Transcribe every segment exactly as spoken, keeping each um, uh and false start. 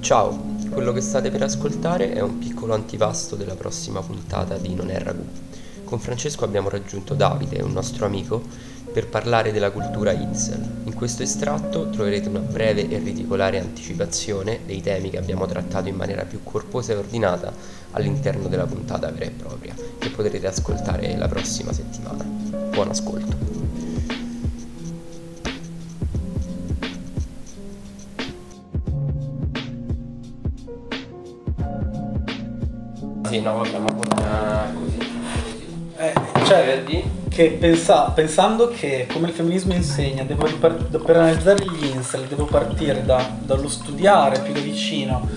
Ciao, quello che state per ascoltare è un piccolo antipasto della prossima puntata di Non è Ragù. Con Francesco abbiamo raggiunto Davide, un nostro amico, per parlare della cultura incel. In questo estratto troverete una breve e ridicolare anticipazione dei temi che abbiamo trattato in maniera più corposa e ordinata all'interno della puntata vera e propria, che potrete ascoltare la prossima settimana. Buon ascolto. Sì, no, vabbè, ma con così, così. Eh, cioè, che pensa, pensando che, come il femminismo insegna, devo ripart- per analizzare gli incel devo partire da, dallo studiare più da vicino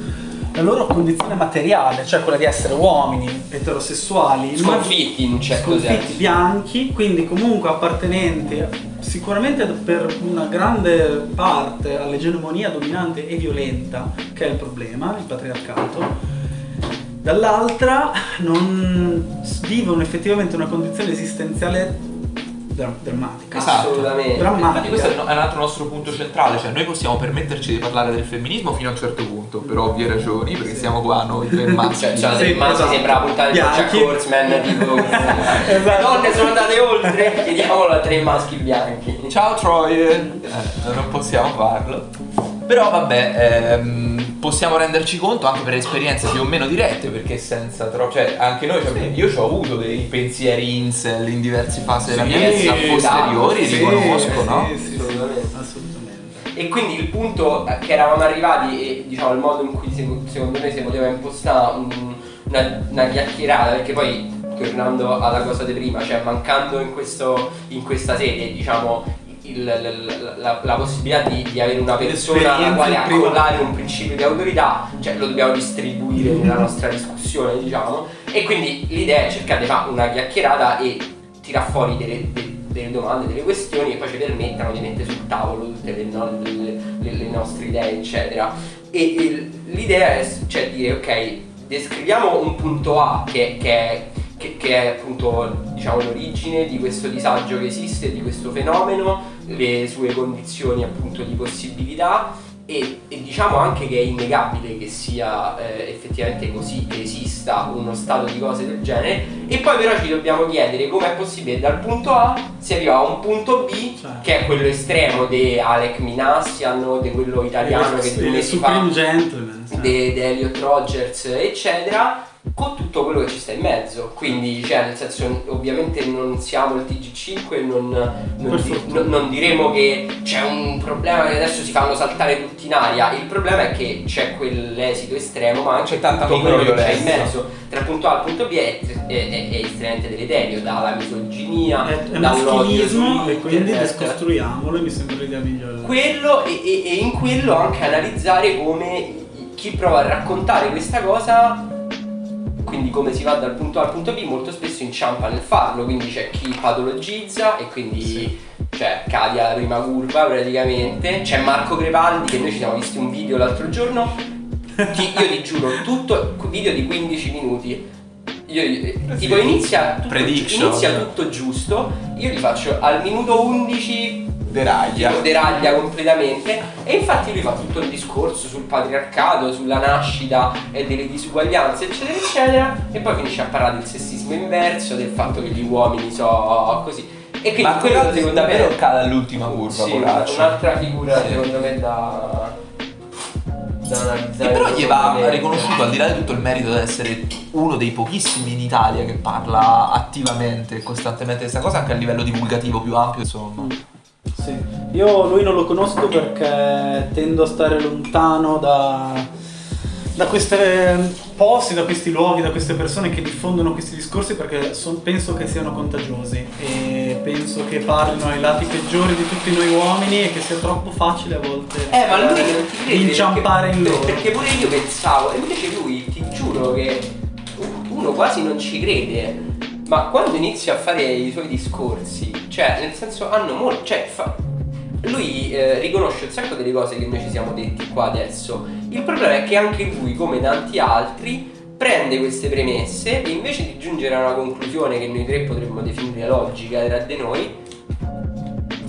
la loro condizione materiale, cioè quella di essere uomini eterosessuali sconfitti, in un certo senso, sconfitti, bianchi, quindi comunque appartenenti sicuramente per una grande parte all'egemonia dominante e violenta, che è il problema, il patriarcato. Dall'altra non vivono effettivamente una condizione esistenziale dra- drammatica. Esatto, assolutamente drammatica. Infatti questo è un altro nostro punto centrale, cioè noi possiamo permetterci di parlare del femminismo fino a un certo punto, per ovvie ragioni, perché sì, siamo qua noi tre maschi. Cioè, cioè sì, ma esatto, si sembra puntare di Jack Horseman, tipo esatto, le donne sono andate oltre, chiediamolo a tre maschi bianchi. Ciao Troie, eh, non possiamo farlo. Però vabbè, ehm, possiamo renderci conto anche per esperienze più o meno dirette, perché senza troppo, cioè anche noi, cioè, sì, io ci ho avuto dei pensieri incel in diverse fasi, sì, della mia vita, posteriori, sì, li conosco, sì, no? Sì, sì, assolutamente. assolutamente. E quindi il punto che eravamo arrivati, e diciamo il modo in cui secondo me si poteva impostare un, una, una chiacchierata, perché poi tornando alla cosa di prima, cioè mancando in, questo, in questa sede, diciamo, Il, la, la, la possibilità di, di avere una persona alla quale accollare un principio di autorità, cioè lo dobbiamo distribuire nella nostra discussione, diciamo, e quindi l'idea è cercare di fare una chiacchierata e tirar fuori delle, delle, delle domande, delle questioni che poi ci permettano di mettere sul tavolo tutte le, no, le, le, le nostre idee, eccetera. E, e l'idea è, cioè, dire ok, descriviamo un punto A che, che è Che, che è appunto, diciamo, l'origine di questo disagio che esiste, di questo fenomeno, le sue condizioni appunto di possibilità, e, e diciamo anche che è innegabile che sia eh, effettivamente così, che esista uno stato di cose del genere, e poi però ci dobbiamo chiedere com'è possibile dal punto A si arriva a un punto B, cioè, che è quello estremo di Alec Minassian o di quello italiano che due si fa, di Elliot Rogers, eccetera, con tutto quello che ci sta in mezzo. Quindi, cioè, nel senso, ovviamente non siamo il T G cinque, non, non, di, non, non diremo che c'è un problema che adesso si fanno saltare tutti in aria. Il problema è che c'è quell'esito estremo, ma anche c'è tanta quello che c'è in mezzo tra il punto A e il punto B è, è, è, è estremamente deleterio, dalla misoginia, dall'odioismo, e quindi descostruiamolo, e mi sembra l'idea migliore quello, e, e, e in quello anche analizzare come chi prova a raccontare questa cosa, quindi come si va dal punto A al punto B, molto spesso inciampa nel farlo. Quindi c'è chi patologizza e quindi sì, cioè, cade alla prima curva praticamente. C'è Marco Crepaldi, che noi ci siamo visti un video l'altro giorno, ti, io ti giuro, tutto video di quindici minuti, io, sì, tipo inizia tutto, inizia tutto giusto, io li faccio al minuto undici deraglia, tipo, deraglia completamente, e infatti lui fa tutto il discorso sul patriarcato, sulla nascita e delle disuguaglianze, eccetera eccetera, e poi finisce a parlare del sessismo inverso, del fatto che gli uomini sono così, e quindi ma quello secondo me non cade all'ultima curva, sì, un'altra figura, sì, secondo me da da analizzare, e però gli va riconosciuto, al di là di tutto il merito, di essere uno dei pochissimi in Italia che parla attivamente e costantemente di questa cosa anche a livello divulgativo più ampio, insomma. Sì, io lui non lo conosco perché tendo a stare lontano da, da questi posti, da questi luoghi, da queste persone che diffondono questi discorsi, perché son, penso che siano contagiosi e penso che parlino ai lati peggiori di tutti noi uomini, e che sia troppo facile a volte eh, ma lui eh, non ti crede, inciampare perché, in loro. Perché pure io pensavo, e invece lui, ti giuro che uno quasi non ci crede. Ma quando inizia a fare i suoi discorsi, cioè nel senso hanno molto, cioè fa, lui eh, riconosce un sacco delle cose che noi ci siamo detti qua adesso. Il problema è che anche lui, come tanti altri, prende queste premesse e invece di giungere a una conclusione che noi tre potremmo definire logica tra di noi,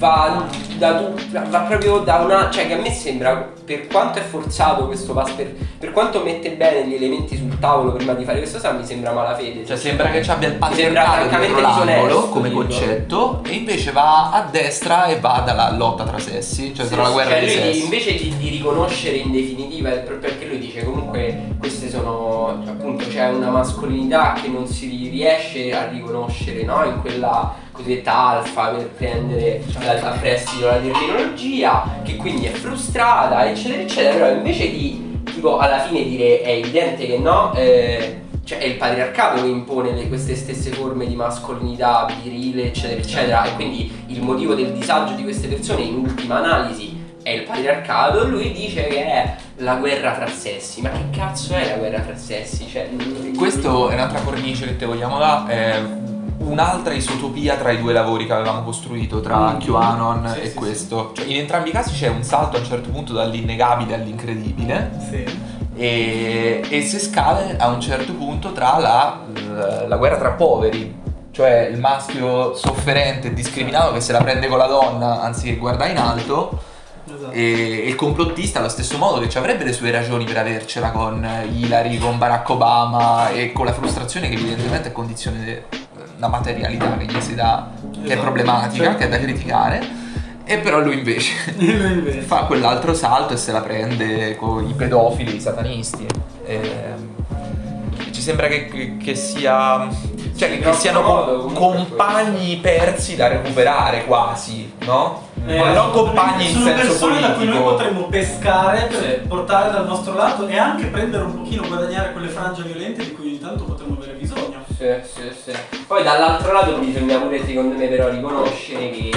va, da, va proprio da una, cioè che a me sembra, per quanto è forzato questo pass, per, per quanto mette bene gli elementi sul tavolo prima di fare questo esame, mi sembra malafede, cioè sembra che ci abbia il patriarcato dietro l'angolo come dico. concetto, e invece va a destra e va dalla lotta tra sessi, cioè sì, tra la guerra cioè dei sessi di, invece di, di riconoscere in definitiva, perché lui dice comunque queste sono, cioè, appunto c'è cioè una mascolinità che non si riesce a riconoscere, no? In quella cosiddetta alfa, per prendere a prestito la terminologia, che quindi è frustrata eccetera eccetera, però invece di tipo alla fine dire è evidente che no, eh, cioè è il patriarcato che impone le, queste stesse forme di mascolinità virile eccetera eccetera, e quindi il motivo del disagio di queste persone in ultima analisi è il patriarcato. Lui dice che è la guerra fra sessi, ma che cazzo è la guerra fra sessi? Cioè, questo è un'altra cornice che te vogliamo dare. Un'altra isotopia tra i due lavori che avevamo costruito, tra QAnon sì, e sì, questo sì. Cioè, in entrambi i casi c'è un salto a un certo punto dall'innegabile all'incredibile, sì. e, e si scala a un certo punto tra la, la, la guerra tra poveri, cioè il maschio sofferente e discriminato che se la prende con la donna anziché guarda in alto, esatto. e, e il complottista allo stesso modo, che ci avrebbe le sue ragioni per avercela con Hillary, con Barack Obama, e con la frustrazione che evidentemente è condizione de- una materialità che gli si dà, esatto, che è problematica, certo, che è da criticare, e però lui invece, lui invece fa quell'altro salto e se la prende con i pedofili, i satanisti. E ci sembra che, che sia, cioè che siano modo, compagni persi da recuperare quasi, no? Eh, ma non compagni in senso politico. Sono persone da cui noi potremmo pescare per portare dal nostro lato e anche prendere un pochino, guadagnare quelle frange violente di cui ogni tanto potremmo avere bisogno. Sì, sì, sì. Poi dall'altro lato bisogna pure, secondo me, però riconoscere che,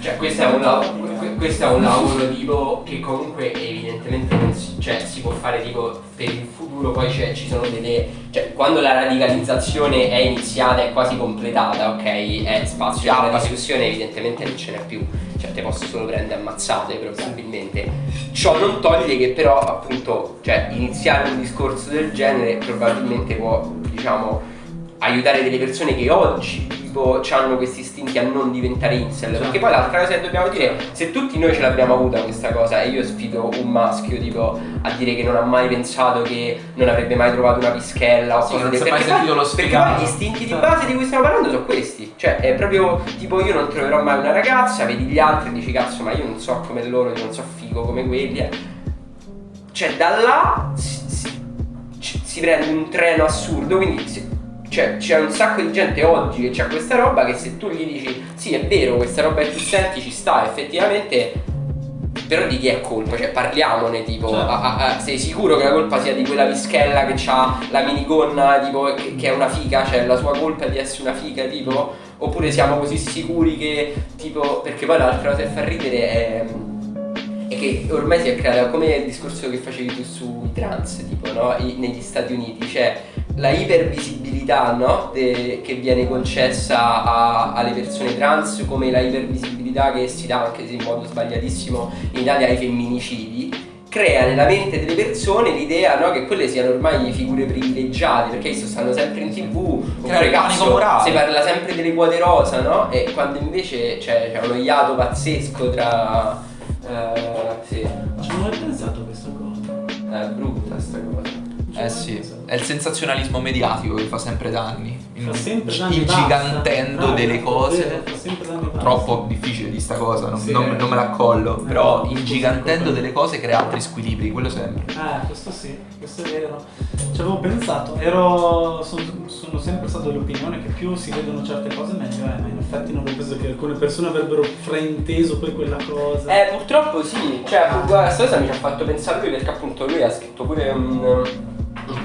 cioè, questo è un lavoro, questo è un lavoro tipo che comunque evidentemente non si, cioè, si può fare tipo per il futuro. Poi cioè, ci sono delle, cioè quando la radicalizzazione è iniziata e quasi completata, ok, è spazio alla discussione evidentemente non ce n'è più, cioè te posso solo prendere ammazzate probabilmente. Ciò non toglie che però appunto, cioè, iniziare un discorso del genere probabilmente può, diciamo, aiutare delle persone che oggi tipo hanno questi istinti a non diventare incel, certo. Perché poi l'altra cosa che dobbiamo dire, se tutti noi ce l'abbiamo avuta questa cosa, e io sfido un maschio tipo a dire che non ha mai pensato, che non avrebbe mai trovato una pischella o sì, cose del genere, perché, mai poi, perché poi gli istinti di base di cui stiamo parlando sono questi, cioè è proprio tipo io non troverò mai una ragazza, vedi gli altri e dici cazzo ma io non so come loro, io non so figo come quelli, eh. Cioè da là si, si, si prende un treno assurdo, quindi se, cioè c'è un sacco di gente oggi che c'ha questa roba che se tu gli dici sì è vero questa roba che tu senti ci sta effettivamente, però di chi è colpa? Cioè parliamone tipo, certo. a, a, a, sei sicuro che la colpa sia di quella pischella che ha la minigonna tipo che, che è una figa, cioè la sua colpa è di essere una figa tipo, oppure siamo così sicuri che tipo, perché poi l'altra cosa che fa ridere è, è che ormai si è creata come il discorso che facevi tu sui trans tipo, no? I, negli Stati Uniti, cioè la ipervisibilità, no? De, che viene concessa a, alle persone trans, come la ipervisibilità che si dà, anche se in modo sbagliatissimo, in Italia ai femminicidi, crea nella mente delle persone l'idea, no? Che quelle siano ormai figure privilegiate, perché adesso stanno sempre in TV, oppure cazzo, si parla sempre delle quote rosa, no? E quando invece c'è, c'è uno iato pazzesco tra... Eh, sì. Ci non hai pensato questa cosa? È brutta sta cosa. Eh sì, è il sensazionalismo mediatico che fa sempre danni, ingigantendo delle cose, troppo difficile di sta cosa, non, sì, non, non me la accollo, eh, però ingigantendo delle cose crea altri squilibri, quello sempre. Eh, questo sì, questo è vero, ci avevo pensato, ero, son, sono sempre stato dell'opinione che più si vedono certe cose meglio è, ma in effetti non ho penso che alcune persone avrebbero frainteso poi quella cosa. Eh, purtroppo sì, cioè questa cosa mi ha fatto pensare lui, perché appunto lui ha scritto pure un... un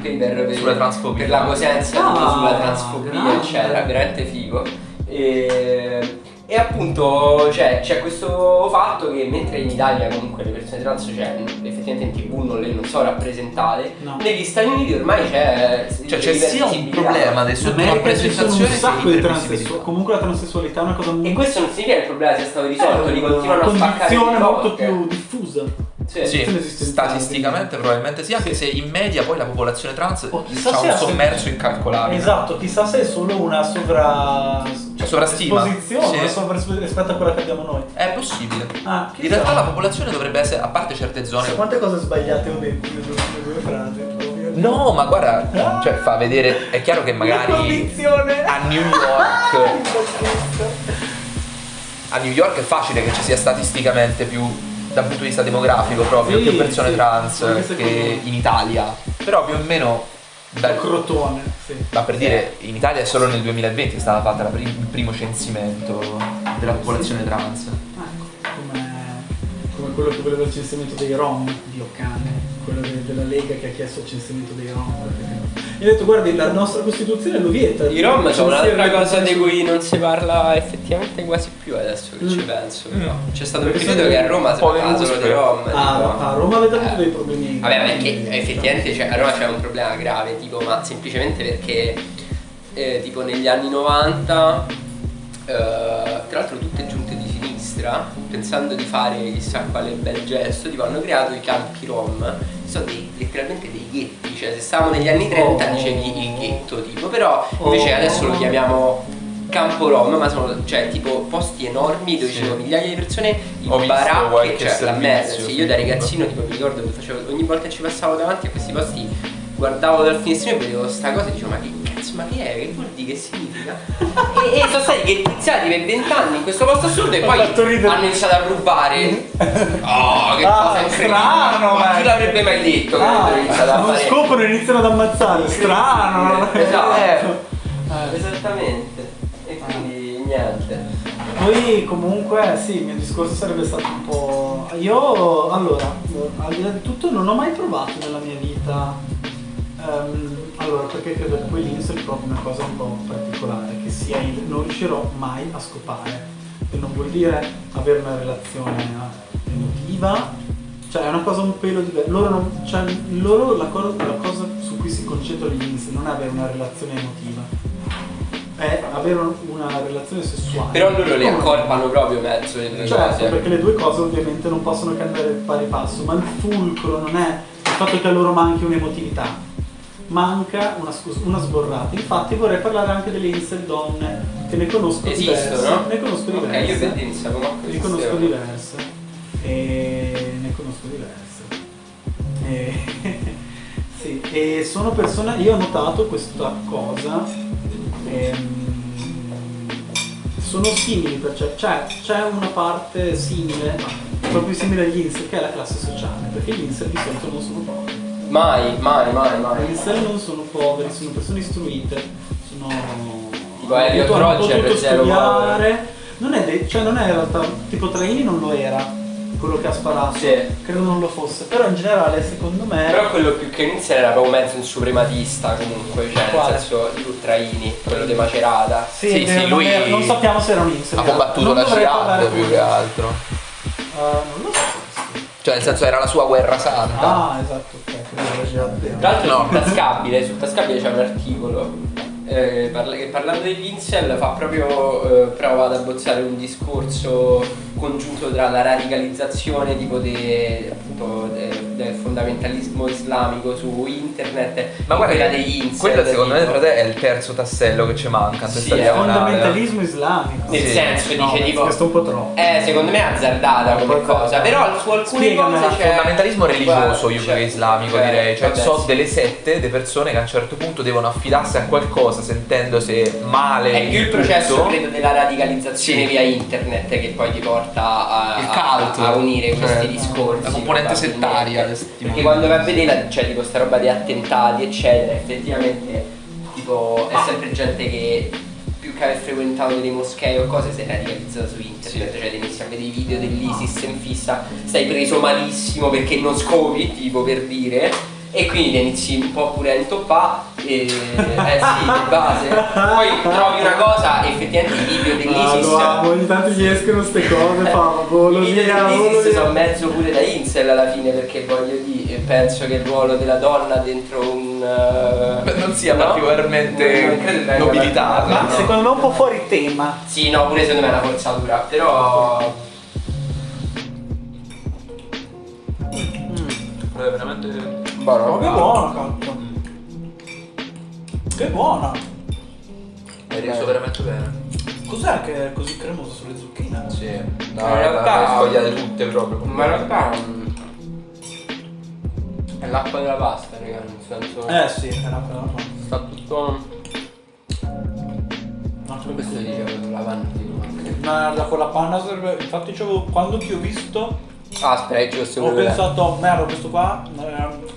paper per, sulla transfobia, per la cosenza, ah, sulla transfobia, grande, eccetera, veramente figo. E, e appunto cioè, c'è questo fatto che mentre in Italia comunque le persone trans, cioè, effettivamente in TV non le non sono rappresentate, no, negli Stati Uniti ormai c'è, cioè, c'è sia un problema del sottorappresentazione di transessualità. Comunque la transessualità è una cosa molto... E questo non significa che il problema sia stato risolto, eh, li continuano a spaccare in modo molto più diffusa. Sì, sì, statisticamente probabilmente sì, anche sì, se in media poi la popolazione trans ha un sommerso se... incalcolabile. Esatto, chissà se è solo una sovra... Cioè, sovrastima. Esposizione sì. rispetto a quella che abbiamo noi. È possibile. Ah, in realtà so. la popolazione dovrebbe essere, a parte certe zone. Sì, quante cose sbagliate ho detto in due frasi? No, ma guarda, cioè fa vedere. È chiaro che magari a New York a New York è facile che ci sia statisticamente più, dal punto di vista demografico proprio, sì, più persone sì, trans che in Italia. Però più o meno da crotone, sì. Ma per dire, in Italia è solo nel duemilaventi che è stata fatta la prim il primo censimento della popolazione sì. trans. Ecco, come, come quello che voleva il censimento dei Rom di Occane, quello de della Lega che ha chiesto il censimento dei Rom. Gli ho detto guardi, la nostra Costituzione lo vieta. I Rom sono un'altra cosa di cui non si parla effettivamente quasi più adesso che mm. ci penso. Mm. C'è stato un periodo che a Roma si parla solo dei Rom. Ah, tipo, a Roma avete avuto eh. dei problemi. Vabbè, perché effettivamente cioè, a Roma c'è un problema grave, tipo, ma semplicemente perché eh, tipo negli anni novanta, eh, tra l'altro tutte giunte di sinistra, pensando di fare chissà quale bel gesto, tipo hanno creato i campi Rom. Sono dei, letteralmente dei ghetti, cioè se stavamo negli anni trenta dicevi il ghetto tipo, però invece adesso lo chiamiamo campo Rom, ma sono cioè tipo posti enormi dove sì. ci sono migliaia di persone in Ho baracche, cioè servizio, la merda, sì, io da ragazzino tipo mi ricordo che facevo, ogni volta che ci passavo davanti a questi posti guardavo dal finestrino e vedevo sta cosa e dicevo ma che cazzo, ma che è, che vuol dire, che significa? e, e sono stati ghettizzati per vent'anni in questo posto assurdo e poi hanno iniziato a rubare. Oh, che ah, cosa strano, ma chi l'avrebbe mai detto che ah, hanno lo scoprono e iniziano ad ammazzare, strano. Esatto, eh, esattamente, e quindi niente. Poi comunque sì, il mio discorso sarebbe stato un po'... Io allora, al di là di tutto non ho mai provato nella mia vita... Um, allora, perché credo che poi l'insel è proprio una cosa un po' particolare, che sia il non riuscirò mai a scopare, e non vuol dire avere una relazione emotiva, cioè è una cosa un pelo diversa. Loro, non, cioè, loro la, cosa, la cosa su cui si concentrano gli incel non è avere una relazione emotiva, è avere una relazione sessuale. Però loro le accorpano proprio mezzo le due certo, cose. Perché le due cose ovviamente non possono cambiare pari passo, ma il fulcro non è il fatto che a loro manchi un'emotività. Manca una, scusa, una sborrata. Infatti vorrei parlare anche delle incel donne, che ne conosco Esistono, diverse no? ne conosco okay, diverse io penso, ne esisteva. conosco diverse e ne conosco diverse e... sì, e sono persone, io ho notato questa cosa e... sono simili, perché cioè c'è una parte simile, proprio simile agli incel, che è la classe sociale, perché gli incel di solito non sono poveri. Mai, mai, mai, mai. Gli incel non sono poveri, sono persone istruite, sono... Tipo Elliot Rogers, non è de... cioè non è in realtà, tipo Traini non lo era, quello che ha sparato, sì. credo non lo fosse, però in generale secondo me... Però quello più che inizia era proprio mezzo un suprematista comunque, cioè Quale? nel senso Traini, quello di Macerata. Sì, sì, sì lui... Era, non sappiamo se era un incel. Ha combattuto la Giralda più che altro. Uh, non lo so. Cioè nel senso era la sua guerra santa. Ah esatto, ok. Tra l'altro no. su Tascabile, su Tascabile c'è un articolo eh, parla che parlando degli incel fa proprio eh, prova ad abbozzare un discorso congiunto tra la radicalizzazione tipo de, appunto, de, del fondamentalismo islamico su internet. Ma guarda quella degli incel. Quello secondo tipo. me frate, è il terzo tassello che ci manca. Sì, è fondamentalismo islamico. Nel sì. senso no, dice tipo. Questo un po' troppo. Eh, secondo me è azzardata come Qualcosa. cosa. Però su alcune sì, cose c'è. Fondamentalismo religioso guarda, io più che islamico cioè, direi. Cioè vabbè, so sì. delle sette, delle persone che a un certo punto devono affidarsi a qualcosa sentendosi male. È più il processo tutto. credo della radicalizzazione sì. via internet che poi ti porta. A, il cult, a unire cioè, questi discorsi, la componente settaria, perché quando vai a vedere c'è cioè, tipo sta roba di attentati eccetera, effettivamente tipo è sempre gente che più che aver frequentato delle moschee o cose si è radicalizzata su internet, sì. cioè inizia a vedere i video dell'ISIS in fissa, stai preso malissimo perché non scopi tipo per dire, e quindi ne inizi un po' pure a intoppare e eh sì, di base poi trovi una cosa, effettivamente i video dell'ISIS ah, ogni tanto gli escono ste cose fa, volo i video dell'ISIS sono mezzo pure da incel alla fine, perché voglio dire, penso che il ruolo della donna dentro un uh, non sia no? particolarmente nobilitato, ma no? secondo me un po' fuori tema. Sì, no, pure secondo me è una forzatura, però mm. è veramente buono. Ma che buona cacca! Che buona! È riso veramente bene. Cos'è che è così cremoso sulle zucchine? Sì, no, ma in realtà le tutte proprio. Ma in realtà è l'acqua della pasta, raga, nel senso. Eh sì, è l'acqua della pasta. Sta tutto. Questo si dice la panna. Ma con la panna serve. Infatti quando ti ho visto. Ah, aspetta, se ho pensato, merda, questo qua.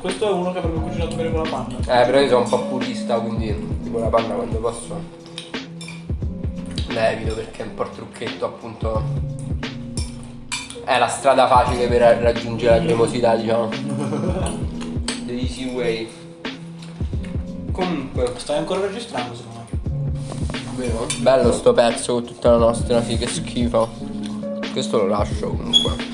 Questo è uno che avrebbe cucinato bene con la panna. Eh, però io sono un po' purista, quindi tipo la panna quando posso levito, perché è un po' il trucchetto, appunto. È la strada facile per raggiungere la cremosità, diciamo. The easy way. Comunque, stai ancora registrando secondo me. Vero? Bello sto pezzo con tutta la nostra, figa, schifo. Questo lo lascio comunque.